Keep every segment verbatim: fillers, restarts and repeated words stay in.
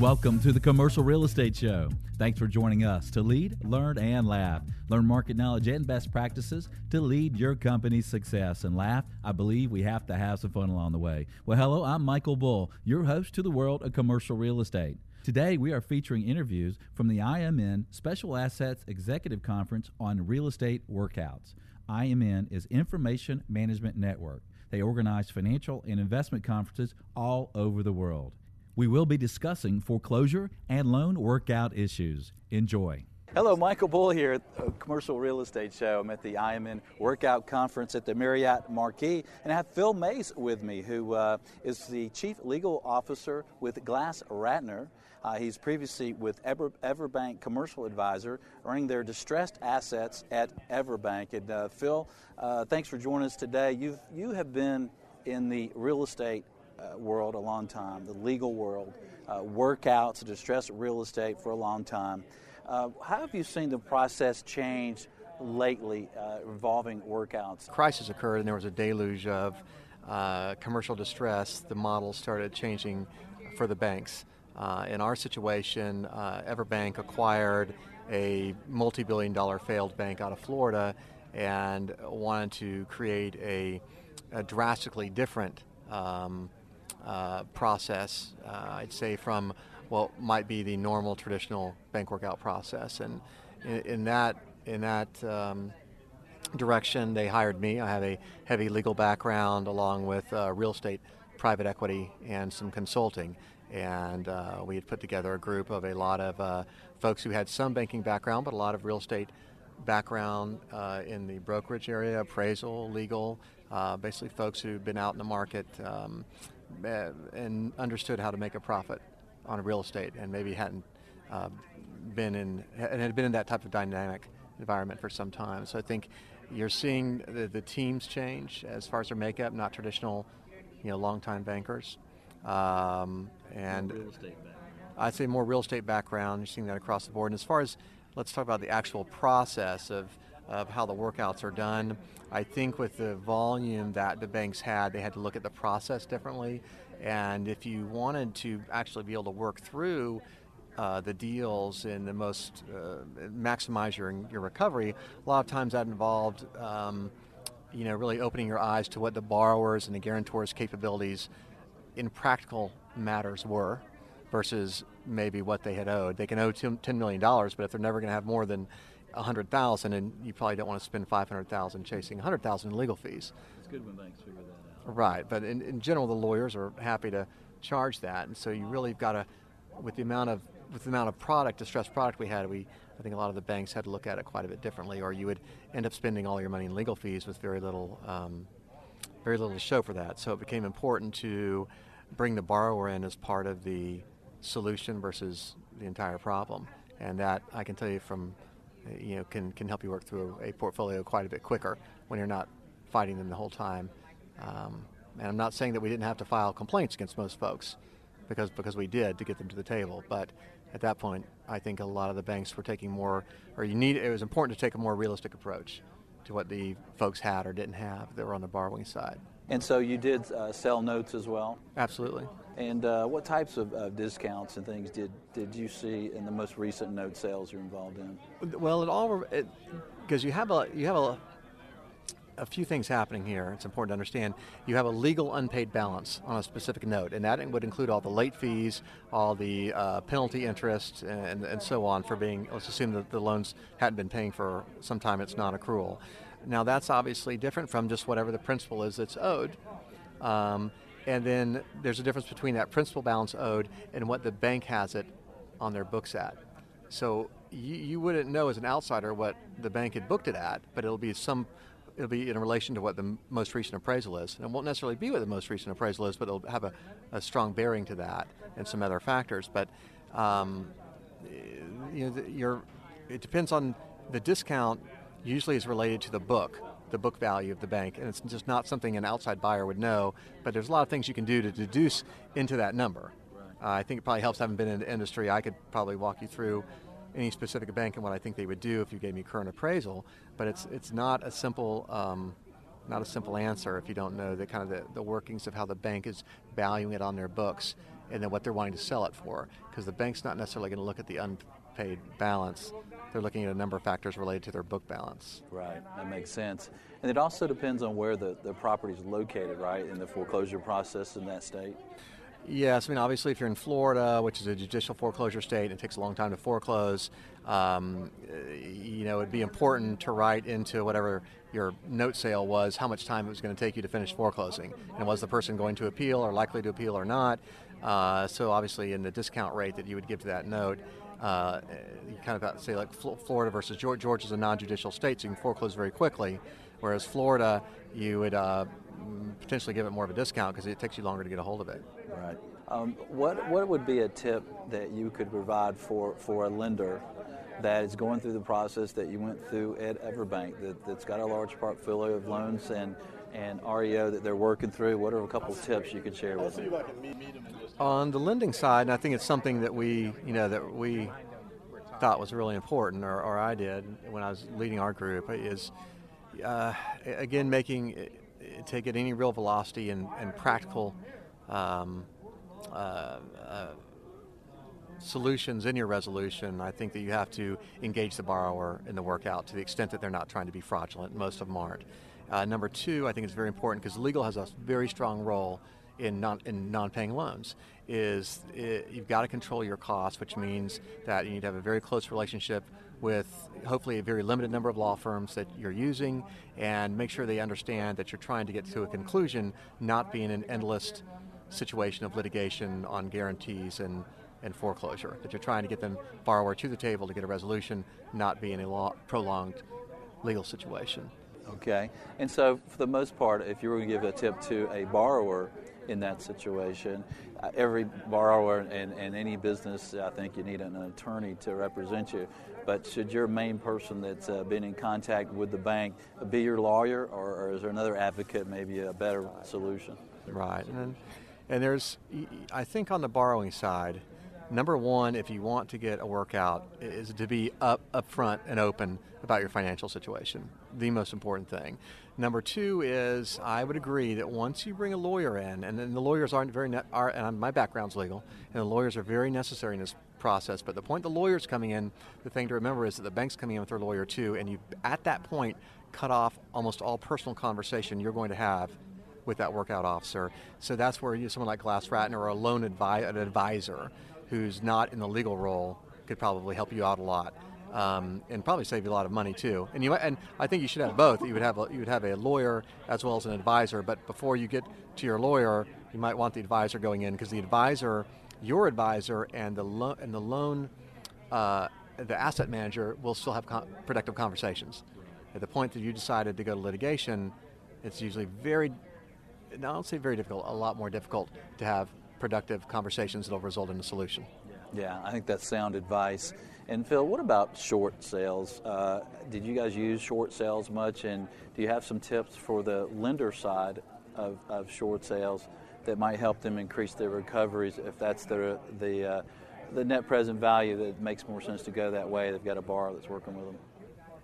Welcome to the Commercial Real Estate Show. Thanks for joining us to lead, learn, and laugh. Learn market knowledge and best practices to lead your company's success. And laugh, I believe we have to have some fun along the way. Well, hello, I'm Michael Bull, your host to the world of commercial real estate. Today, we are featuring interviews from the I M N Special Assets Executive Conference on Real Estate Workouts. I M N is Information Management Network. They organize financial and investment conferences all over the world. We will be discussing foreclosure and loan workout issues. Enjoy. Hello, Michael Bull here at the Commercial Real Estate Show. I'm at the I M N Workout Conference at the Marriott Marquis, and I have Phil Mays with me, who uh, is the Chief Legal Officer with Glass Ratner. Uh, he's previously with Ever, Everbank Commercial Advisor, earning their distressed assets at Everbank. And uh, Phil, uh, thanks for joining us today. You've, you have been in the real estate Uh, world a long time, the legal world, uh, workouts, distressed real estate for a long time. Uh, how have you seen the process change lately uh, involving workouts? Crisis occurred and there was a deluge of uh, commercial distress. The model started changing for the banks. Uh, in our situation, uh, Everbank acquired a multi-billion dollar failed bank out of Florida and wanted to create a, a drastically different um, Uh, process, uh, I'd say, from what might be the normal traditional bank workout process. And in, in that in that um, direction, they hired me. I have a heavy legal background along with uh, real estate, private equity, and some consulting. And uh, we had put together a group of a lot of uh, folks who had some banking background, but a lot of real estate background uh, in the brokerage area, appraisal, legal, uh, basically folks who've been out in the market um, and understood how to make a profit on real estate, and maybe hadn't uh, been in and had been in that type of dynamic environment for some time. So I think you're seeing the, the teams change as far as their makeup, not traditional, you know, long-time bankers, um, and real estate I'd say more real estate background. You're seeing that across the board. And as far as let's talk about the actual process of of how the workouts are done. I think with the volume that the banks had, they had to look at the process differently. And if you wanted to actually be able to work through uh, the deals in the most, uh, maximize your your recovery, a lot of times that involved, um, you know, really opening your eyes to what the borrowers and the guarantors' capabilities in practical matters were versus maybe what they had owed. They can owe ten million dollars, but if they're never gonna have more than one hundred thousand dollars, and you probably don't want to spend five hundred thousand dollars chasing one hundred thousand dollars in legal fees. It's good when banks figure that out. Right, but in, in general, the lawyers are happy to charge that, and so you really got to, with the amount of with the amount of product, distressed product we had, we I think a lot of the banks had to look at it quite a bit differently, or you would end up spending all your money in legal fees with very little, um, very little to show for that. So it became important to bring the borrower in as part of the solution versus the entire problem, and that I can tell you from you know, can, can help you work through a portfolio quite a bit quicker when you're not fighting them the whole time. Um, and I'm not saying that we didn't have to file complaints against most folks, because because we did to get them to the table. But at that point, I think a lot of the banks were taking more, or you need, it was important to take a more realistic approach to what the folks had or didn't have that were on the borrowing side. And so you did uh, sell notes as well? Absolutely. And uh, what types of, of discounts and things did, did you see in the most recent note sales you're involved in? Well, it all because you have a you have a, a few things happening here. It's important to understand. You have a legal unpaid balance on a specific note, and that would include all the late fees, all the uh, penalty interest, and, and so on for being. Let's assume that the loans hadn't been paying for some time. It's not accrual. Now that's obviously different from just whatever the principal is that's owed. Um, and then there's a difference between that principal balance owed and what the bank has it on their books at. So you, you wouldn't know as an outsider what the bank had booked it at, but it'll be some, it'll be in relation to what the m- most recent appraisal is. And it won't necessarily be what the most recent appraisal is, but it'll have a, a strong bearing to that and some other factors. But um, you know, the, your, it depends on the discount. Usually is related to the book, the book value of the bank, and it's just not something an outside buyer would know, but there's a lot of things you can do to deduce into that number. Right. Uh, I think it probably helps having been in the industry. I could probably walk you through any specific bank and what I think they would do if you gave me current appraisal, but it's it's not a simple um, not a simple answer if you don't know the kind of the, the workings of how the bank is valuing it on their books and then what they're wanting to sell it for, because the bank's not necessarily going to look at the unpaid balance. They're looking at a number of factors related to their book balance. Right, that makes sense. And it also depends on where the, the property is located, right, in the foreclosure process in that state? Yes, I mean, obviously if you're in Florida, which is a judicial foreclosure state, and it takes a long time to foreclose, um, you know, it'd be important to write into whatever your note sale was how much time it was going to take you to finish foreclosing, and was the person going to appeal or likely to appeal or not. Uh, so obviously in the discount rate that you would give to that note, uh, you kind of have to say, like, Florida versus Georgia. Georgia is a non-judicial state, so you can foreclose very quickly, whereas Florida, you would uh, potentially give it more of a discount because it takes you longer to get a hold of it. Right. Um, what what would be a tip that you could provide for, for a lender that is going through the process that you went through at Everbank, that, that's got a large portfolio of loans and, and R E O that they're working through? What are a couple of tips you could share with them? On the lending side, and I think it's something that we, you know, that we thought was really important, or, or I did when I was leading our group, is, uh, again, making take it any real velocity and, and practical Um, uh, uh, solutions in your resolution. I think that you have to engage the borrower in the workout to the extent that they're not trying to be fraudulent. Most of them aren't. Uh, number two, I think it's very important, because legal has a very strong role in non in non-paying loans. Is it, you've got to control your costs, which means that you need to have a very close relationship with hopefully a very limited number of law firms that you're using, and make sure they understand that you're trying to get to a conclusion, not being an endless situation of litigation on guarantees and, and foreclosure, that you're trying to get the borrower to the table to get a resolution, not be in a law, prolonged legal situation. Okay, and so for the most part, if you were to give a tip to a borrower in that situation, uh, every borrower and, and any business, I think you need an attorney to represent you, but should your main person that's uh, been in contact with the bank be your lawyer, or, or is there another advocate, maybe a better solution? Right. And, And there's, I think on the borrowing side, number one, if you want to get a workout, is to be up, up front and open about your financial situation, the most important thing. Number two is, I would agree that once you bring a lawyer in, and then the lawyers aren't very, ne- are, and my background's legal, and the lawyers are very necessary in this process, but the point the lawyer's coming in, the thing to remember is that the bank's coming in with their lawyer too, and you, at that point, cut off almost all personal conversation you're going to have with that workout officer. So that's where you, someone like Glass Ratner or a loan advi- an advisor who's not in the legal role could probably help you out a lot, um, and probably save you a lot of money too. And you and I think you should have both. You would have a, you would have a lawyer as well as an advisor. But before you get to your lawyer, you might want the advisor going in, because the advisor, your advisor, and the lo- and the loan, uh, the asset manager will still have con- productive conversations. At the point that you decided to go to litigation, it's usually very No, I don't say very difficult, a lot more difficult to have productive conversations that will result in a solution. Yeah, I think that's sound advice. And Phil, what about short sales? Uh, did you guys use short sales much? And do you have some tips for the lender side of, of short sales that might help them increase their recoveries if that's their, the, uh, the net present value that makes more sense to go that way? They've got a borrower that's working with them.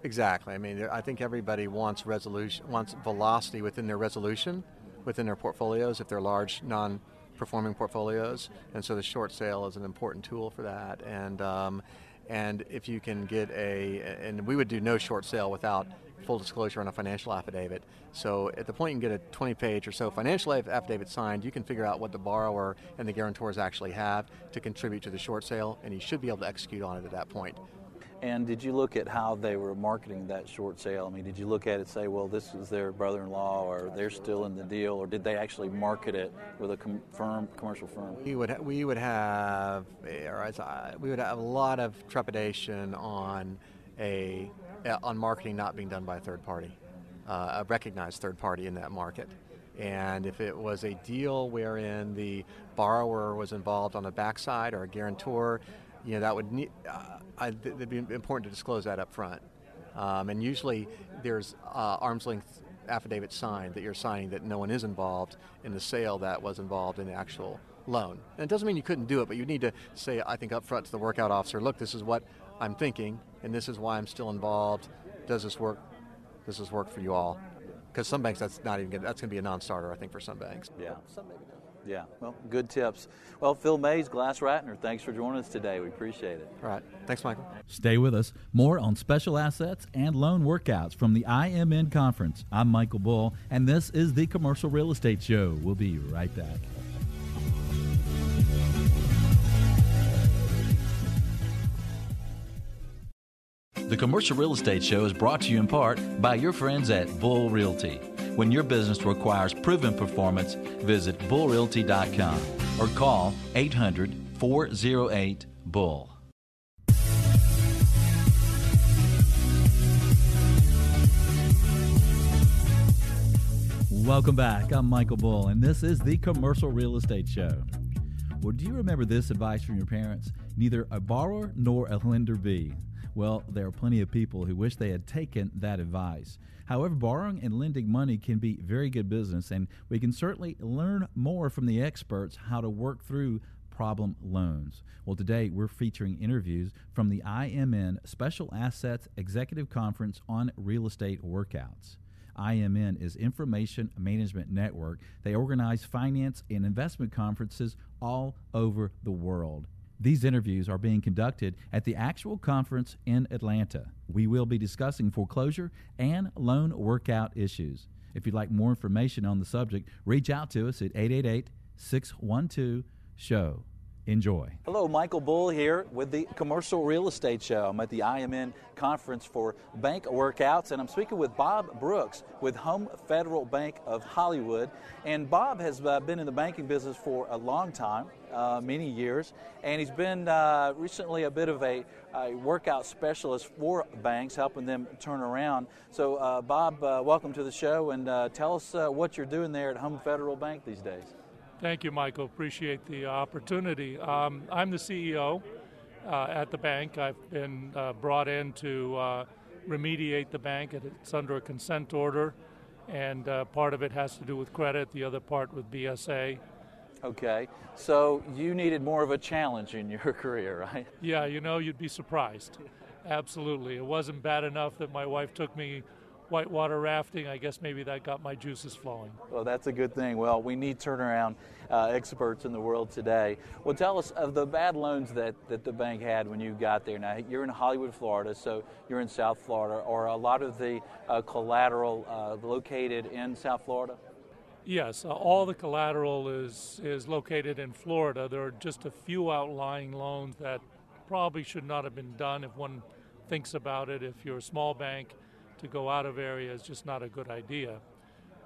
Exactly. I mean, I think everybody wants resolution, wants velocity within their resolution, within their portfolios if they're large non-performing portfolios, and so the short sale is an important tool for that. And um, and if you can get a, and we would do no short sale without full disclosure on a financial affidavit. So at the point you can get a twenty-page or so financial affidavit signed, you can figure out what the borrower and the guarantors actually have to contribute to the short sale, and you should be able to execute on it at that point. And did you look at how they were marketing that short sale? I mean, did you look at it and say, well, this is their brother-in-law, or they're still in the deal, or did they actually market it with a com- firm, commercial firm? We would ha- we would have we would have a lot of trepidation on a on marketing not being done by a third party, uh, a recognized third party in that market. And if it was a deal wherein the borrower was involved on the backside or a guarantor, you know, that would need, uh, I, th- it'd be important to disclose that up front. Um, and usually there's uh, arm's length affidavit signed that you're signing that no one is involved in the sale that was involved in the actual loan. And it doesn't mean you couldn't do it, but you need to say, I think, up front to the workout officer, look, this is what I'm thinking, and this is why I'm still involved. Does this work? Does this work for you all? Because some banks, that's not even gonna, that's going to be a non-starter, I think, for some banks. Yeah. Some maybe not. Yeah, well, good tips. Well, Phil Mays, Glass Ratner, thanks for joining us today. We appreciate it. All right. Thanks, Michael. Stay with us. More on special assets and loan workouts from the I M N Conference. I'm Michael Bull, and this is the Commercial Real Estate Show. We'll be right back. The Commercial Real Estate Show is brought to you in part by your friends at Bull Realty. When your business requires proven performance, visit bull realty dot com or call eight hundred, four oh eight, B U L L. Welcome back. I'm Michael Bull, and this is the Commercial Real Estate Show. Well, do you remember this advice from your parents? Neither a borrower nor a lender be. Well, there are plenty of people who wish they had taken that advice. However, borrowing and lending money can be very good business, and we can certainly learn more from the experts how to work through problem loans. Well, today we're featuring interviews from the I M N Special Assets Executive Conference on Real Estate Workouts. I M N is Information Management Network. They organize finance and investment conferences all over the world. These interviews are being conducted at the actual conference in Atlanta. We will be discussing foreclosure and loan workout issues. If you'd like more information on the subject, reach out to us at eight eight eight, six one two, S H O W. Enjoy. Hello, Michael Bull here with the Commercial Real Estate Show. I'm at the I M N Conference for Bank Workouts, and I'm speaking with Bob Brooks with Home Federal Bank of Hollywood. And Bob has uh, been in the banking business for a long time, uh, many years, and he's been uh, recently a bit of a, a workout specialist for banks, helping them turn around. So, uh, Bob, uh, welcome to the show, and uh, tell us uh, what you're doing there at Home Federal Bank these days. Thank you, Michael. Appreciate the opportunity. Um, I'm the C E O uh, at the bank. I've been uh, brought in to uh, remediate the bank. It's under a consent order, and uh, part of it has to do with credit, the other part with B S A. Okay. So you needed more of a challenge in your career, right? Yeah, you know, you'd be surprised. Absolutely. It wasn't bad enough that my wife took me whitewater rafting. I guess maybe that got my juices flowing. Well, that's a good thing. Well, we need turnaround uh, experts in the world today. Well, tell us of the bad loans that, that the bank had when you got there. Now, you're in Hollywood, Florida, so you're in South Florida. Are a lot of the uh, collateral uh, located in South Florida? Yes, uh, all the collateral is, is located in Florida. There are just a few outlying loans that probably should not have been done if one thinks about it. If you're a small bank, to go out of area is just not a good idea.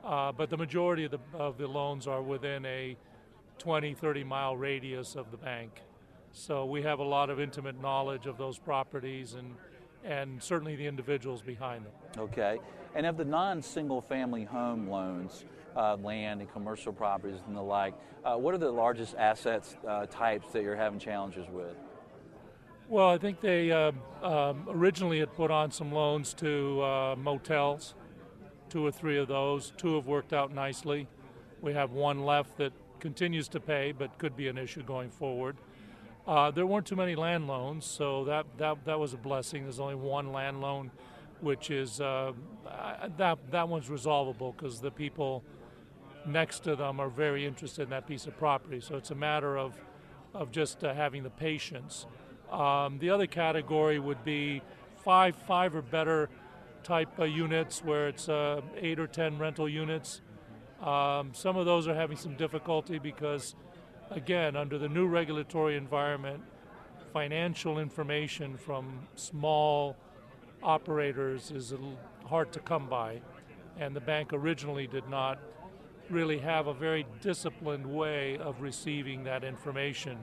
Uh, but the majority of the, of the loans are within a twenty, thirty mile radius of the bank. So we have a lot of intimate knowledge of those properties and, and certainly the individuals behind them. Okay. And of the non-single family home loans, uh, land and commercial properties and the like, uh, what are the largest assets uh, types that you're having challenges with? Well, I think they uh, um, originally had put on some loans to uh, motels, two or three of those. Two have worked out nicely. We have one left that continues to pay but could be an issue going forward. Uh, there weren't too many land loans, so that, that, that was a blessing. There's only one land loan, which is, uh, that, that one's resolvable because the people next to them are very interested in that piece of property. So it's a matter of, of just uh, having the patience. Um, the other category would be five, five or better type of units where it's uh, eight or ten rental units. Um, some of those are having some difficulty because, again, under the new regulatory environment, financial information from small operators is a little hard to come by, and the bank originally did not really have a very disciplined way of receiving that information.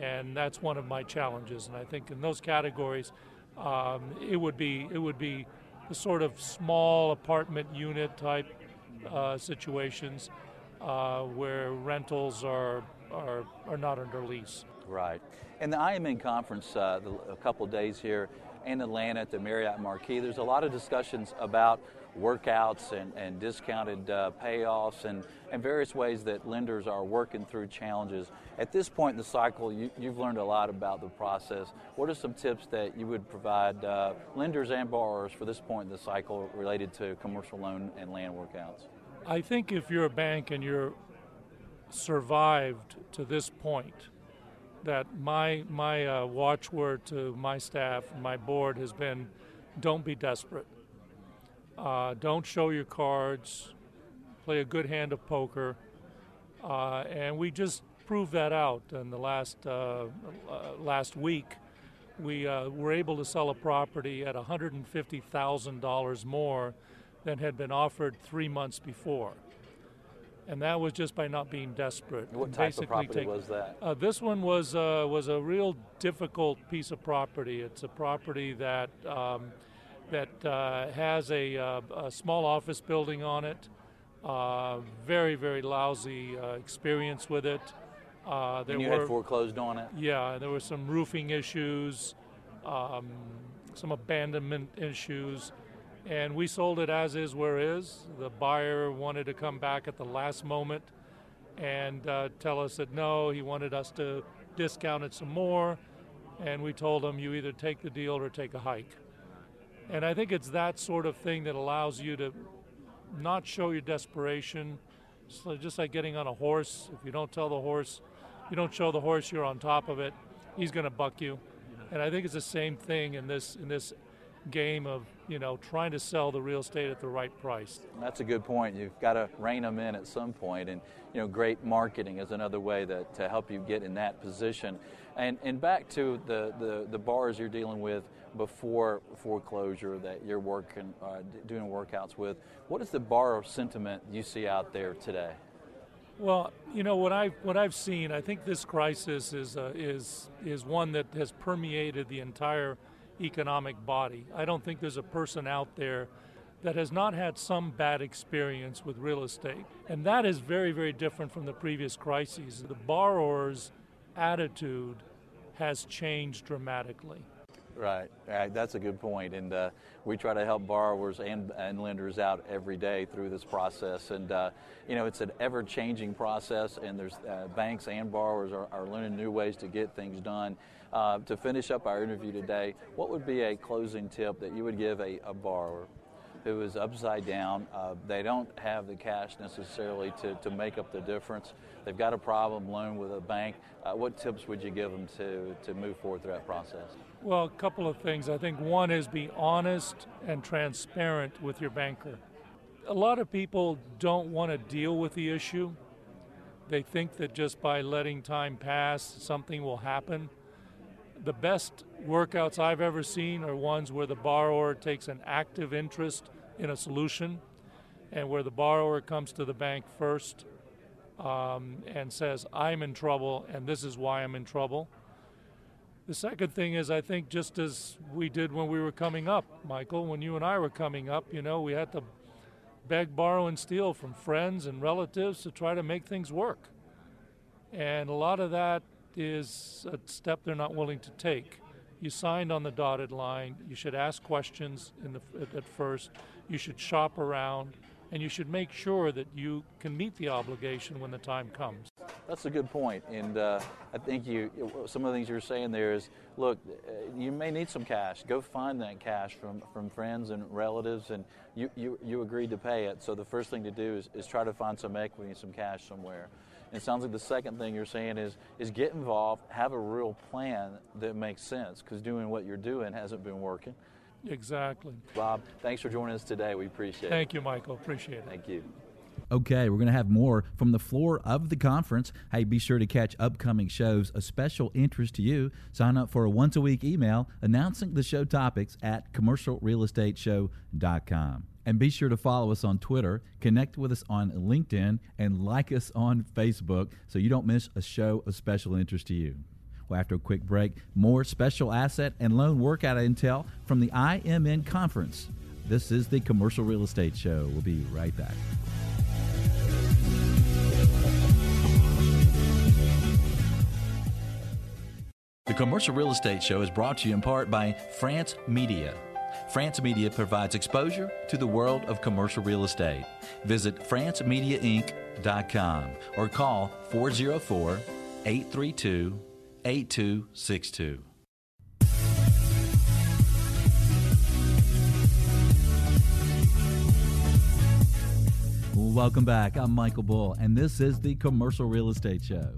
And that's one of my challenges. And I think in those categories, um, it would be it would be the sort of small apartment unit type uh, situations uh, where rentals are, are are not under lease. Right. And the I M N conference, uh, the, a couple of days here in Atlanta at the Marriott Marquis, there's a lot of discussions about workouts and, and discounted uh, payoffs and, and various ways that lenders are working through challenges. At this point in the cycle, you, you've learned a lot about the process. What are some tips that you would provide uh, lenders and borrowers for this point in the cycle related to commercial loan and land workouts? I think if you're a bank and you're survived to this point. That my my uh, watchword to my staff, my board has been, don't be desperate. Uh, don't show your cards. Play a good hand of poker. Uh, and we just proved that out in the last uh, uh, last week. We uh, were able to sell a property at one hundred fifty thousand dollars more than had been offered three months before. And that was just by not being desperate. What and type of property take, was that? Uh, this one was uh, was a real difficult piece of property. It's a property that um, that uh, has a, uh, a small office building on it. Uh, very, very lousy uh, experience with it. Uh, there and you were, had foreclosed on it? Yeah, there were some roofing issues, um, some abandonment issues, and we sold it as is where is. The buyer wanted to come back at the last moment and uh, tell us that no, he wanted us to discount it some more, and we told him you either take the deal or take a hike. And I think it's that sort of thing that allows you to not show your desperation. So just like getting on a horse, if you don't tell the horse, you don't show the horse you're on top of it, he's going to buck you. And I think it's the same thing in this in this game of, you know, trying to sell the real estate at the right price. That's a good point. You've got to rein them in at some point, and, you know, great marketing is another way that to help you get in that position. And and back to the the, the bars you're dealing with before foreclosure that you're working uh, doing workouts with. What is the borrower sentiment you see out there today? Well, you know, what I what I've seen, I think this crisis is uh, is is one that has permeated the entire economic body. I don't think there's a person out there that has not had some bad experience with real estate. And that is very, very different from the previous crises. The borrower's attitude has changed dramatically. Right, right. That's a good point. And uh, we try to help borrowers and, and lenders out every day through this process. And, uh, you know, it's an ever-changing process, and there's uh, banks and borrowers are, are learning new ways to get things done. Uh, to finish up our interview today, what would be a closing tip that you would give a, a borrower who is upside down? Uh, they don't have the cash necessarily to, to make up the difference. They've got a problem loan with a bank. Uh, what tips would you give them to, to move forward through that process? Well, a couple of things. I think one is be honest and transparent with your banker. A lot of people don't want to deal with the issue. They think that just by letting time pass, something will happen. The best workouts I've ever seen are ones where the borrower takes an active interest in a solution and where the borrower comes to the bank first um, and says, I'm in trouble and this is why I'm in trouble. The second thing is, I think just as we did when we were coming up, Michael, when you and I were coming up, you know, we had to beg, borrow, and steal from friends and relatives to try to make things work. And a lot of that is a step they're not willing to take. You signed on the dotted line. You should ask questions in the, at, at first. You should shop around, and you should make sure that you can meet the obligation when the time comes. That's a good point, and uh, I think you some of the things you're saying there is, look, you may need some cash. Go find that cash from, from friends and relatives, and you, you, you agreed to pay it, so the first thing to do is, is try to find some equity and some cash somewhere. It sounds like the second thing you're saying is is get involved, have a real plan that makes sense, because doing what you're doing hasn't been working. Exactly. Bob, thanks for joining us today. We appreciate it. Thank you, Michael. Appreciate it. Thank you. Okay, we're going to have more from the floor of the conference. Hey, be sure to catch upcoming shows of special interest to you. Sign up for a once-a-week email announcing the show topics at commercial real estate show dot com. And be sure to follow us on Twitter, connect with us on LinkedIn, and like us on Facebook so you don't miss a show of special interest to you. Well, after a quick break, more special asset and loan workout intel from the I M N conference. This is the Commercial Real Estate Show. We'll be right back. The Commercial Real Estate Show is brought to you in part by France Media. France Media provides exposure to the world of commercial real estate. Visit france media inc dot com or call four oh four, eight three two, eight two six two. Welcome back. I'm Michael Bull, and this is the Commercial Real Estate Show.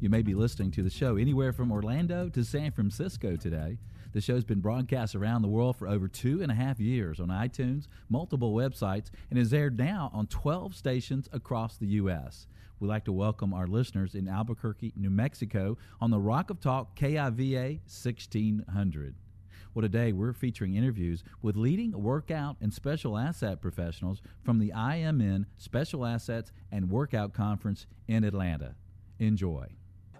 You may be listening to the show anywhere from Orlando to San Francisco today. The show's been broadcast around the world for over two and a half years on iTunes, multiple websites, and is aired now on twelve stations across the U S We'd like to welcome our listeners in Albuquerque, New Mexico, on the Rock of Talk K I V A sixteen hundred. Well, today we're featuring interviews with leading workout and special asset professionals from the I M N Special Assets and Workout Conference in Atlanta. Enjoy.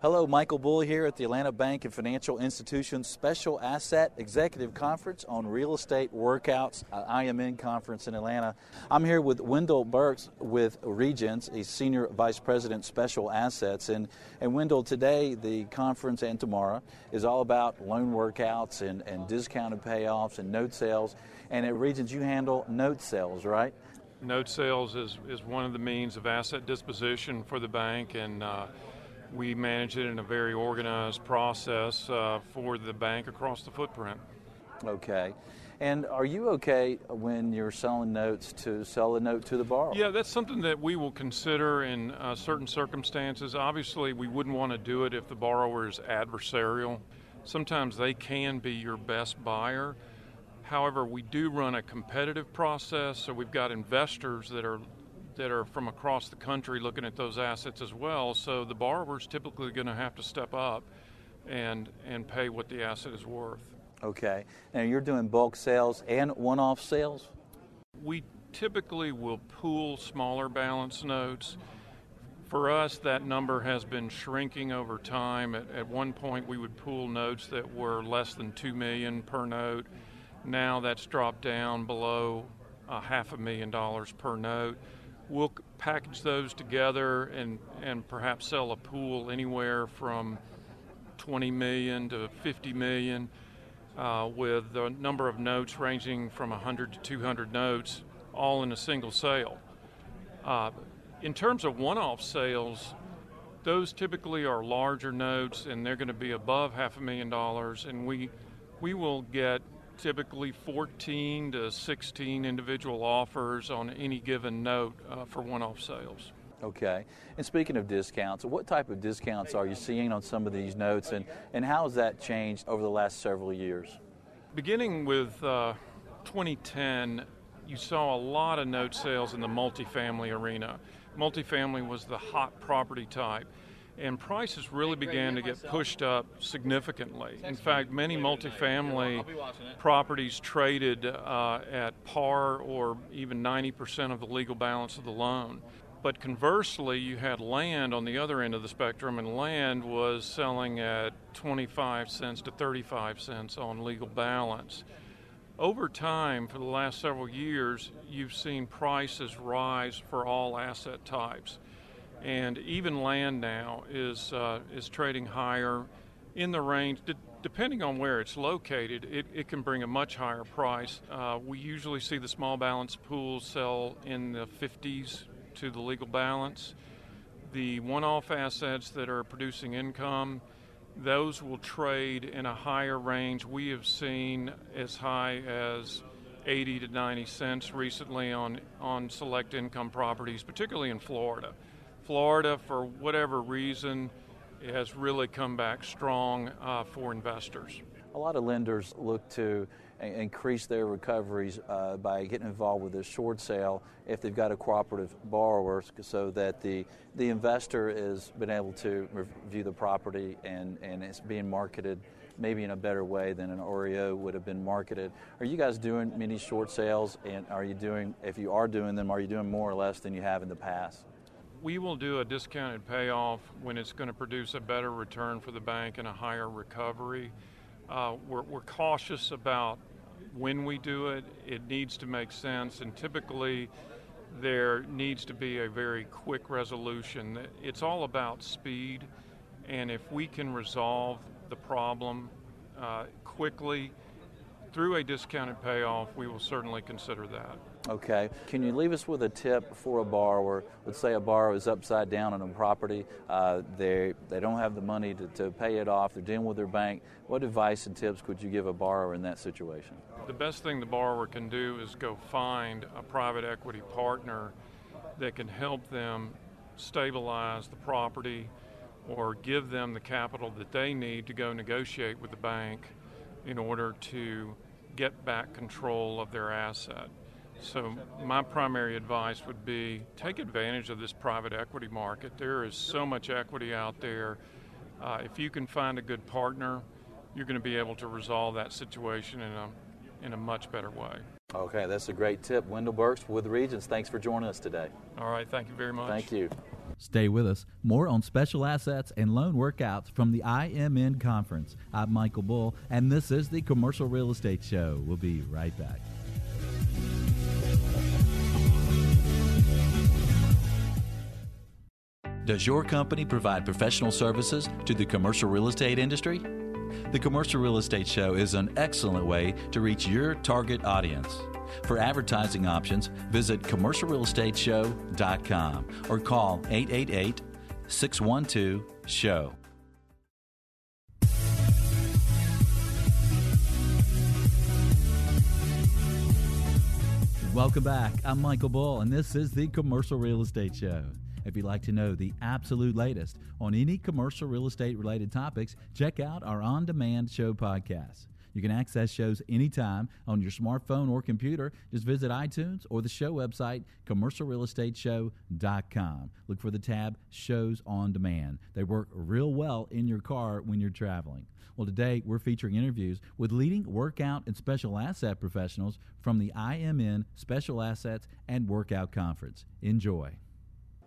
Hello, Michael Bull here at the Atlanta Bank and Financial Institutions Special Asset Executive Conference on Real Estate Workouts, I M N Conference in Atlanta. I'm here with Wendell Burks with Regions, a Senior Vice President, Special Assets. And, and Wendell, today, the conference and tomorrow is all about loan workouts and, and discounted payoffs and note sales. And at Regions, you handle note sales, right? Note sales is, is one of the means of asset disposition for the bank, and uh, we manage it in a very organized process uh, for the bank across the footprint. Okay. And are you okay when you're selling notes to sell a note to the borrower? Yeah, that's something that we will consider in uh, certain circumstances. Obviously, we wouldn't want to do it if the borrower is adversarial. Sometimes they can be your best buyer. However, we do run a competitive process, so we've got investors that are that are from across the country looking at those assets as well, so the borrower's typically going to have to step up and and pay what the asset is worth. Okay. Now, you're doing bulk sales and one-off sales? We typically will pool smaller balance notes. For us, that number has been shrinking over time. At, at one point, we would pool notes that were less than two million dollars per note. Now that's dropped down below a half a million dollars per note. We'll package those together and, and perhaps sell a pool anywhere from twenty million dollars to fifty million dollars, uh, with the number of notes ranging from one hundred to two hundred notes, all in a single sale. Uh, in terms of one-off sales, those typically are larger notes, and they're going to be above half a million dollars, and we we will get typically fourteen to sixteen individual offers on any given note uh, for one-off sales. Okay. And speaking of discounts, what type of discounts are you seeing on some of these notes, and, and how has that changed over the last several years? Beginning with uh, twenty ten, you saw a lot of note sales in the multifamily arena. Multifamily was the hot property type, and prices really began to get pushed up significantly. In fact, many multifamily properties traded uh, at par or even ninety percent of the legal balance of the loan. But conversely, you had land on the other end of the spectrum, and land was selling at twenty-five cents to thirty-five cents on legal balance. Over time, for the last several years, you've seen prices rise for all asset types. And even land now is uh, is trading higher in the range. De- depending on where it's located, it, it can bring a much higher price. Uh, we usually see the small balance pools sell in the fifties to the legal balance. The one-off assets that are producing income, those will trade in a higher range. We have seen as high as eighty to ninety cents recently on, on select income properties, particularly in Florida. Florida, for whatever reason, has really come back strong uh, for investors. A lot of lenders look to increase their recoveries uh, by getting involved with a short sale if they've got a cooperative borrower, so that the the investor has been able to review the property and, and it's being marketed maybe in a better way than an R E O would have been marketed. Are you guys doing many short sales, and are you doing, if you are doing them, are you doing more or less than you have in the past? We will do a discounted payoff when it's going to produce a better return for the bank and a higher recovery. Uh, we're, we're cautious about when we do it. It needs to make sense, and typically there needs to be a very quick resolution. It's all about speed, and if we can resolve the problem uh, quickly through a discounted payoff, we will certainly consider that. Okay. Can you leave us with a tip for a borrower? Let's say a borrower is upside down on a property. Uh, they they don't have the money to, to pay it off. They're dealing with their bank. What advice and tips could you give a borrower in that situation? The best thing the borrower can do is go find a private equity partner that can help them stabilize the property or give them the capital that they need to go negotiate with the bank in order to get back control of their asset. So my primary advice would be take advantage of this private equity market. There is so much equity out there. Uh, if you can find a good partner, you're going to be able to resolve that situation in a in a much better way. Okay, that's a great tip. Wendell Burks with Regions, thanks for joining us today. All right, thank you very much. Thank you. Stay with us. More on special assets and loan workouts from the I M N Conference. I'm Michael Bull, and this is the Commercial Real Estate Show. We'll be right back. Does your company provide professional services to the commercial real estate industry? The Commercial Real Estate Show is an excellent way to reach your target audience. For advertising options, visit commercial real estate show dot com or call eight eight eight, six one two, S H O W. Welcome back. I'm Michael Bull, and this is the Commercial Real Estate Show. If you'd like to know the absolute latest on any commercial real estate related topics, check out our on-demand show podcasts. You can access shows anytime on your smartphone or computer. Just visit iTunes or the show website, commercial real estate show dot com. Look for the tab Shows on Demand. They work real well in your car when you're traveling. Well, today we're featuring interviews with leading workout and special asset professionals from the I M N Special Assets and Workout Conference. Enjoy.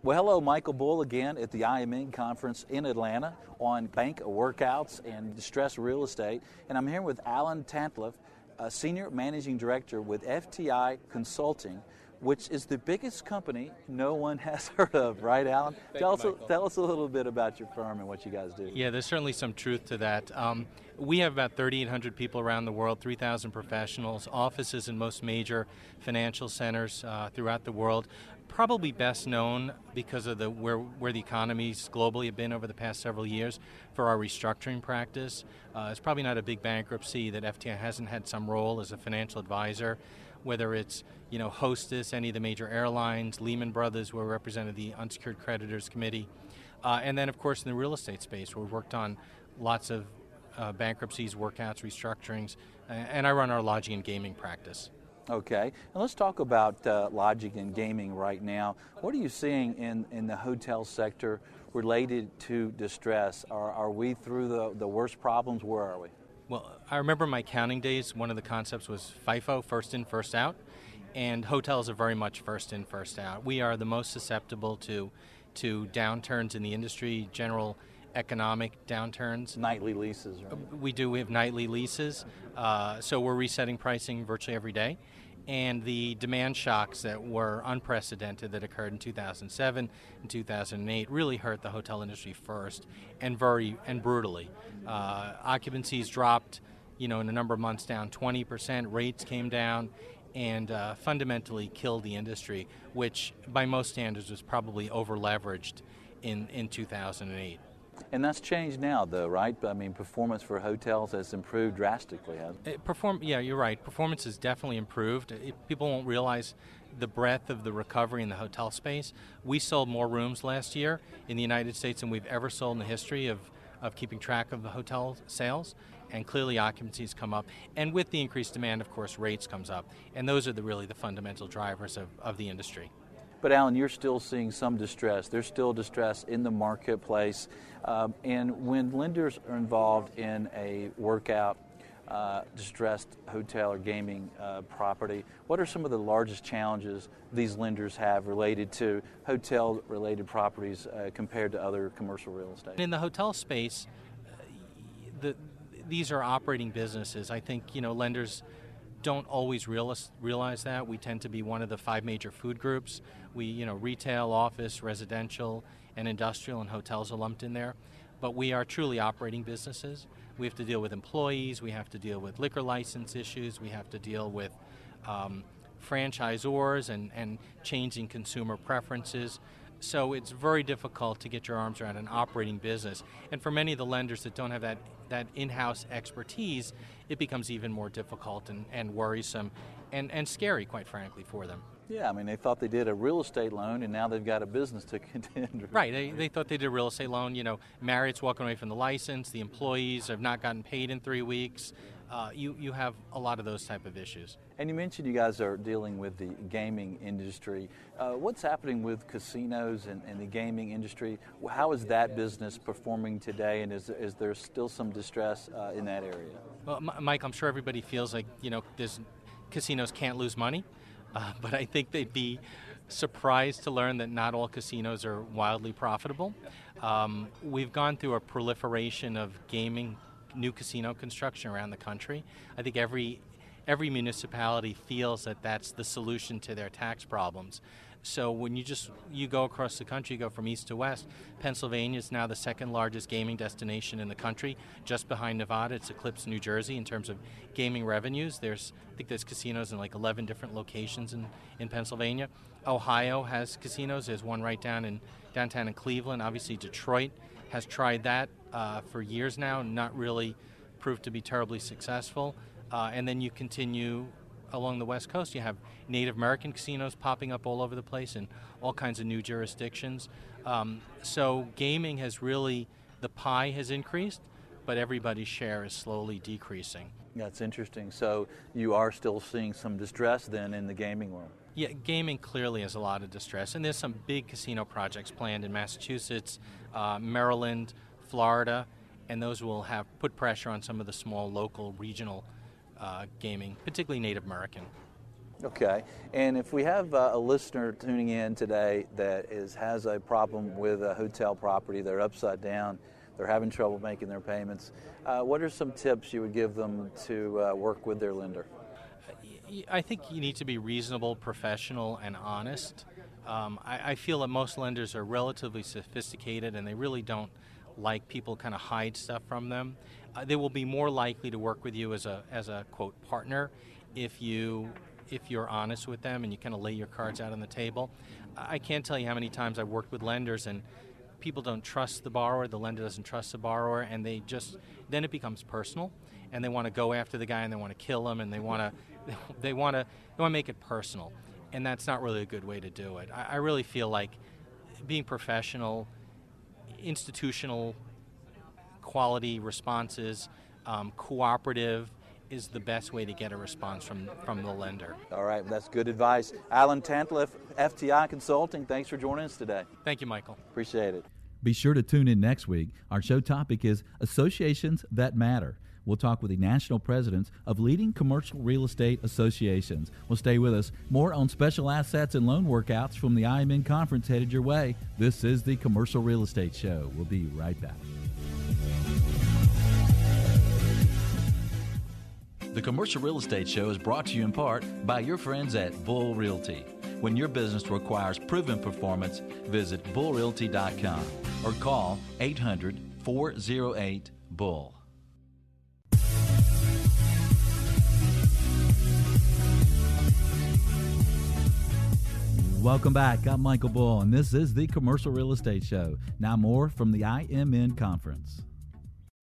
Well, hello, Michael Bull again at the I M N Conference in Atlanta on bank workouts and distressed real estate. And I'm here with Alan Tantliff, a Senior Managing Director with F T I Consulting, which is the biggest company no one has heard of, right, Alan? Tell us, tell us a little bit about your firm and what you guys do. Yeah, there's certainly some truth to that. Um, we have about thirty-eight hundred people around the world, three thousand professionals, offices in most major financial centers uh, throughout the world. Probably best known because of the where where the economies globally have been over the past several years for our restructuring practice. Uh, it's probably not a big bankruptcy that F T I hasn't had some role as a financial advisor, whether it's, you know, Hostess, any of the major airlines, Lehman Brothers, where we represented the Unsecured Creditors Committee. Uh, and then, of course, in the real estate space, where we've worked on lots of uh, bankruptcies, workouts, restructurings, and I run our lodging and gaming practice. Okay, and let's talk about uh, lodging and gaming right now. What are you seeing in, in the hotel sector related to distress? Are, are we through the, the worst problems? Where are we? Well, I remember my accounting days, one of the concepts was FIFO, first in, first out, and hotels are very much first in, first out. We are the most susceptible to to downturns in the industry, general economic downturns. Nightly leases, right? We do. We have nightly leases. Uh, so we're resetting pricing virtually every day. And the demand shocks that were unprecedented that occurred in two thousand seven and two thousand eight really hurt the hotel industry first and very and brutally. Uh, occupancies dropped, you know, in a number of months down twenty percent. Rates came down and uh, fundamentally killed the industry, which by most standards was probably over-leveraged in, in two thousand eight. And that's changed now, though, right? I mean, performance for hotels has improved drastically, hasn't it? It perform- yeah, you're right. Performance has definitely improved. It, people won't realize the breadth of the recovery in the hotel space. We sold more rooms last year in the United States than we've ever sold in the history of, of keeping track of the hotel sales. And clearly occupancies come up. And with the increased demand, of course, rates comes up. And those are the really the fundamental drivers of, of the industry. But, Alan, you're still seeing some distress. There's still distress in the marketplace. Um, and when lenders are involved in a workout, uh, distressed hotel or gaming uh, property, what are some of the largest challenges these lenders have related to hotel-related properties uh, compared to other commercial real estate? In the hotel space, uh, the, these are operating businesses. I think, you know, lenders don't always realize, realize that. We tend to be one of the five major food groups. We, you know, retail, office, residential, and industrial, and hotels are lumped in there. But we are truly operating businesses. We have to deal with employees. We have to deal with liquor license issues. We have to deal with um, franchisors and, and changing consumer preferences. So it's very difficult to get your arms around an operating business. And for many of the lenders that don't have that, that in-house expertise, it becomes even more difficult and, and worrisome and, and scary, quite frankly, for them. Yeah, I mean, they thought they did a real estate loan, and now they've got a business to contend with. Right, they, they thought they did a real estate loan. You know, Marriott's walking away from the license. The employees have not gotten paid in three weeks. Uh, you, you have a lot of those type of issues. And you mentioned you guys are dealing with the gaming industry. Uh, what's happening with casinos and, and the gaming industry? How is that business performing today, and is, is there still some distress uh, in that area? Well, M- Mike, I'm sure everybody feels like, you know, there's, casinos can't lose money, uh, but I think they'd be surprised to learn that not all casinos are wildly profitable. Um, we've gone through a proliferation of gaming new casino construction around the country. I think every every municipality feels that that's the solution to their tax problems. So when you just you go across the country, you go from east to west, Pennsylvania is now the second largest gaming destination in the country, just behind Nevada. It's eclipsed New Jersey in terms of gaming revenues. There's I think there's casinos in like eleven different locations in, in Pennsylvania. Ohio has casinos. There's one right down in downtown in Cleveland. Obviously Detroit has tried that uh, for years now, not really proved to be terribly successful. Uh, and then you continue along the West Coast. You have Native American casinos popping up all over the place in all kinds of new jurisdictions. Um, so gaming has really, the pie has increased, but everybody's share is slowly decreasing. That's interesting. So you are still seeing some distress then in the gaming world. Yeah, gaming clearly has a lot of distress, and there's some big casino projects planned in Massachusetts, uh, Maryland, Florida, and those will have put pressure on some of the small local regional uh, gaming, particularly Native American. Okay, and if we have uh, a listener tuning in today that is has a problem with a hotel property, they're upside down, they're having trouble making their payments, uh, what are some tips you would give them to uh, work with their lender? I think you need to be reasonable, professional, and honest. Um, I, I feel that most lenders are relatively sophisticated, and they really don't like people kind of hide stuff from them. Uh, they will be more likely to work with you as a as a quote partner if you if you're honest with them and you kind of lay your cards out on the table. I can't tell you how many times I've worked with lenders and people don't trust the borrower, the lender doesn't trust the borrower, and they just then it becomes personal, and they want to go after the guy and they want to kill him and they want to. They want to they want to make it personal, and that's not really a good way to do it. I, I really feel like being professional, institutional quality responses, um, cooperative is the best way to get a response from, from the lender. All right, that's good advice. Alan Tantliff, F T I Consulting, thanks for joining us today. Thank you, Michael. Appreciate it. Be sure to tune in next week. Our show topic is Associations That Matter. We'll talk with the national presidents of leading commercial real estate associations. Well, stay with us. More on special assets and loan workouts from the I M N conference headed your way. This is the Commercial Real Estate Show. We'll be right back. The Commercial Real Estate Show is brought to you in part by your friends at Bull Realty. When your business requires proven performance, visit bull realty dot com or call eight hundred, four oh eight, B U L L. Welcome back. I'm Michael Bull, and this is the Commercial Real Estate Show. Now more from the I M N Conference.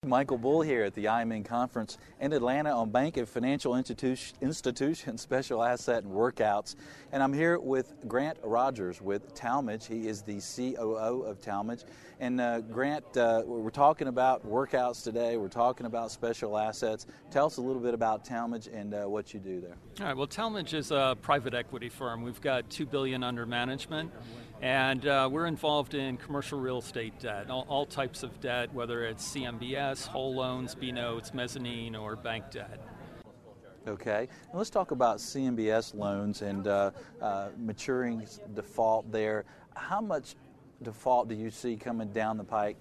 Michael Bull here at the I M N Conference in Atlanta on Bank and Financial Institu- Institution Special Asset and Workouts. And I'm here with Grant Rogers with Talmadge. He is the C O O of Talmadge. And uh, Grant, uh, we're talking about workouts today. We're talking about special assets. Tell us a little bit about Talmadge and uh, what you do there. All right. Well, Talmadge is a private equity firm. We've got two billion dollars under management. And uh, we're involved in commercial real estate debt, all, all types of debt, whether it's C M B S, whole loans, B-notes, mezzanine, or bank debt. Okay. Now let's talk about C M B S loans and uh, uh, maturing default there. How much default do you see coming down the pike,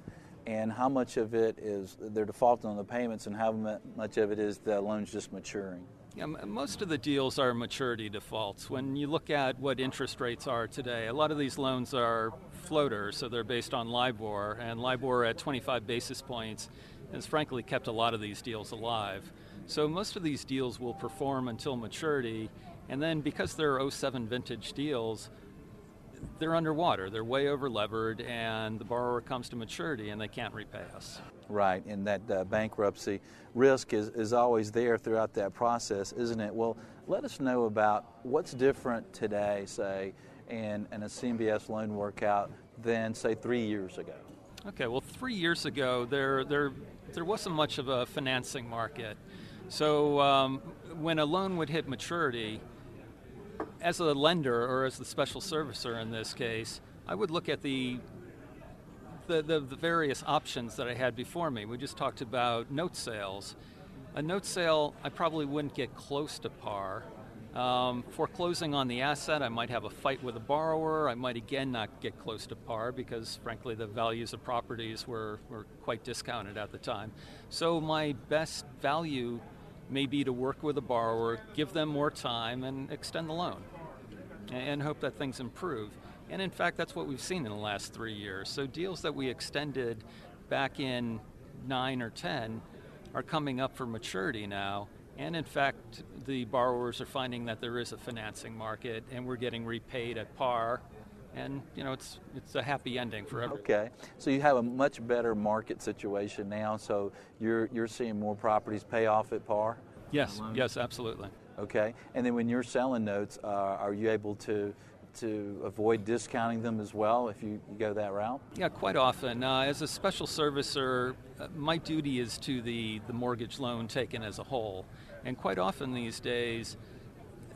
and how much of it is they're defaulting on the payments, and how much of it is the loans just maturing? Yeah, most of the deals are maturity defaults. When you look at what interest rates are today, a lot of these loans are floaters, so they're based on LIBOR, and LIBOR at twenty-five basis points has frankly kept a lot of these deals alive. So most of these deals will perform until maturity, and then because they're oh seven vintage deals, they're underwater, they're way over levered, and the borrower comes to maturity and they can't repay us. Right, and that uh, bankruptcy risk is, is always there throughout that process, isn't it? Well, let us know about what's different today, say, in, in a C M B S loan workout than, say, three years ago. Okay, well, three years ago, there there there wasn't much of a financing market. So um, when a loan would hit maturity, as a lender or as the special servicer in this case, I would look at the the, the, the various options that I had before me. We just talked about note sales. A note sale, I probably wouldn't get close to par. Um, foreclosing on the asset, I might have a fight with a borrower. I might again not get close to par because, frankly, the values of properties were, were quite discounted at the time. So my best value may be to work with a borrower, give them more time, and extend the loan, and hope that things improve. And in fact, that's what we've seen in the last three years. So deals that we extended back in nine or ten are coming up for maturity now. And in fact, the borrowers are finding that there is a financing market, and we're getting repaid at par. And, you know, it's it's a happy ending for everyone. Okay. So you have a much better market situation now, so you're you're seeing more properties pay off at par? Yes. Yes, absolutely. Okay. And then when you're selling notes, uh, are you able to to avoid discounting them as well if you go that route? Yeah, quite often. Uh, as a special servicer, uh, my duty is to the, the mortgage loan taken as a whole. And quite often these days,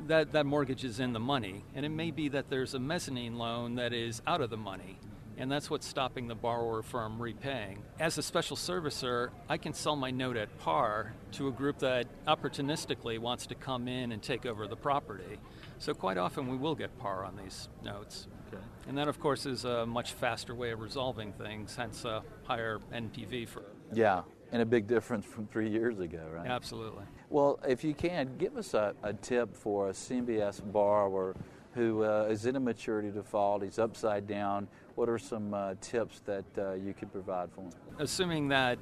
that that mortgage is in the money, and it may be that there's a mezzanine loan that is out of the money, and that's what's stopping the borrower from repaying. As a special servicer, I can sell my note at par to a group that opportunistically wants to come in and take over the property. So quite often we will get par on these notes. Okay. And that, of course, is a much faster way of resolving things, hence a higher N P V for it. Yeah. And a big difference from three years ago, right? Absolutely. Well, if you can, give us a, a tip for a C M B S borrower who uh, is in a maturity default, he's upside down. What are some uh, tips that uh, you could provide for him? Assuming that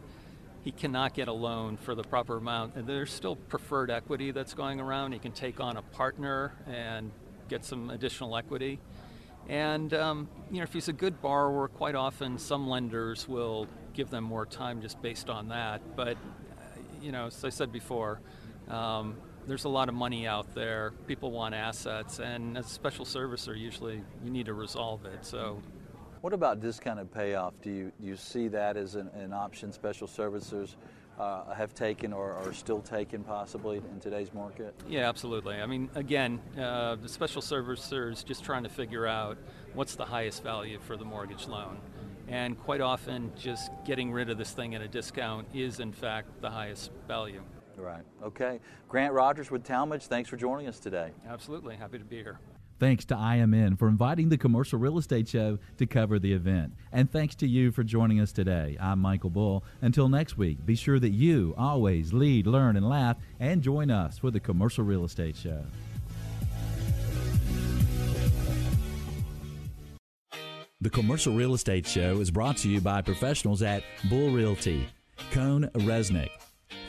he cannot get a loan for the proper amount, and there's still preferred equity that's going around. He can take on a partner and get some additional equity. And, um, you know, if he's a good borrower, quite often some lenders will give them more time just based on that. But, you know, as I said before, um, there's a lot of money out there. People want assets. And as a special servicer, usually you need to resolve it. So, what about discounted payoff? Do you, do you see that as an, an option special servicers uh, have taken or are still taken possibly in today's market? Yeah, absolutely. I mean, again, uh, the special servicers just trying to figure out what's the highest value for the mortgage loan. And quite often, just getting rid of this thing at a discount is, in fact, the highest value. Right. Okay. Grant Rogers with Talmadge, thanks for joining us today. Absolutely. Happy to be here. Thanks to I M N for inviting the Commercial Real Estate Show to cover the event. And thanks to you for joining us today. I'm Michael Bull. Until next week, be sure that you always lead, learn, and laugh, and join us for the Commercial Real Estate Show. The Commercial Real Estate Show is brought to you by professionals at Bull Realty, Cone Resnick,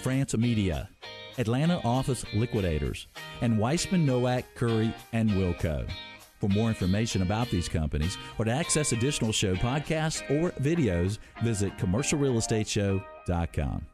France Media, Atlanta Office Liquidators, and Weissman, Nowak, Curry, and Wilco. For more information about these companies or to access additional show podcasts or videos, visit commercial real estate show dot com.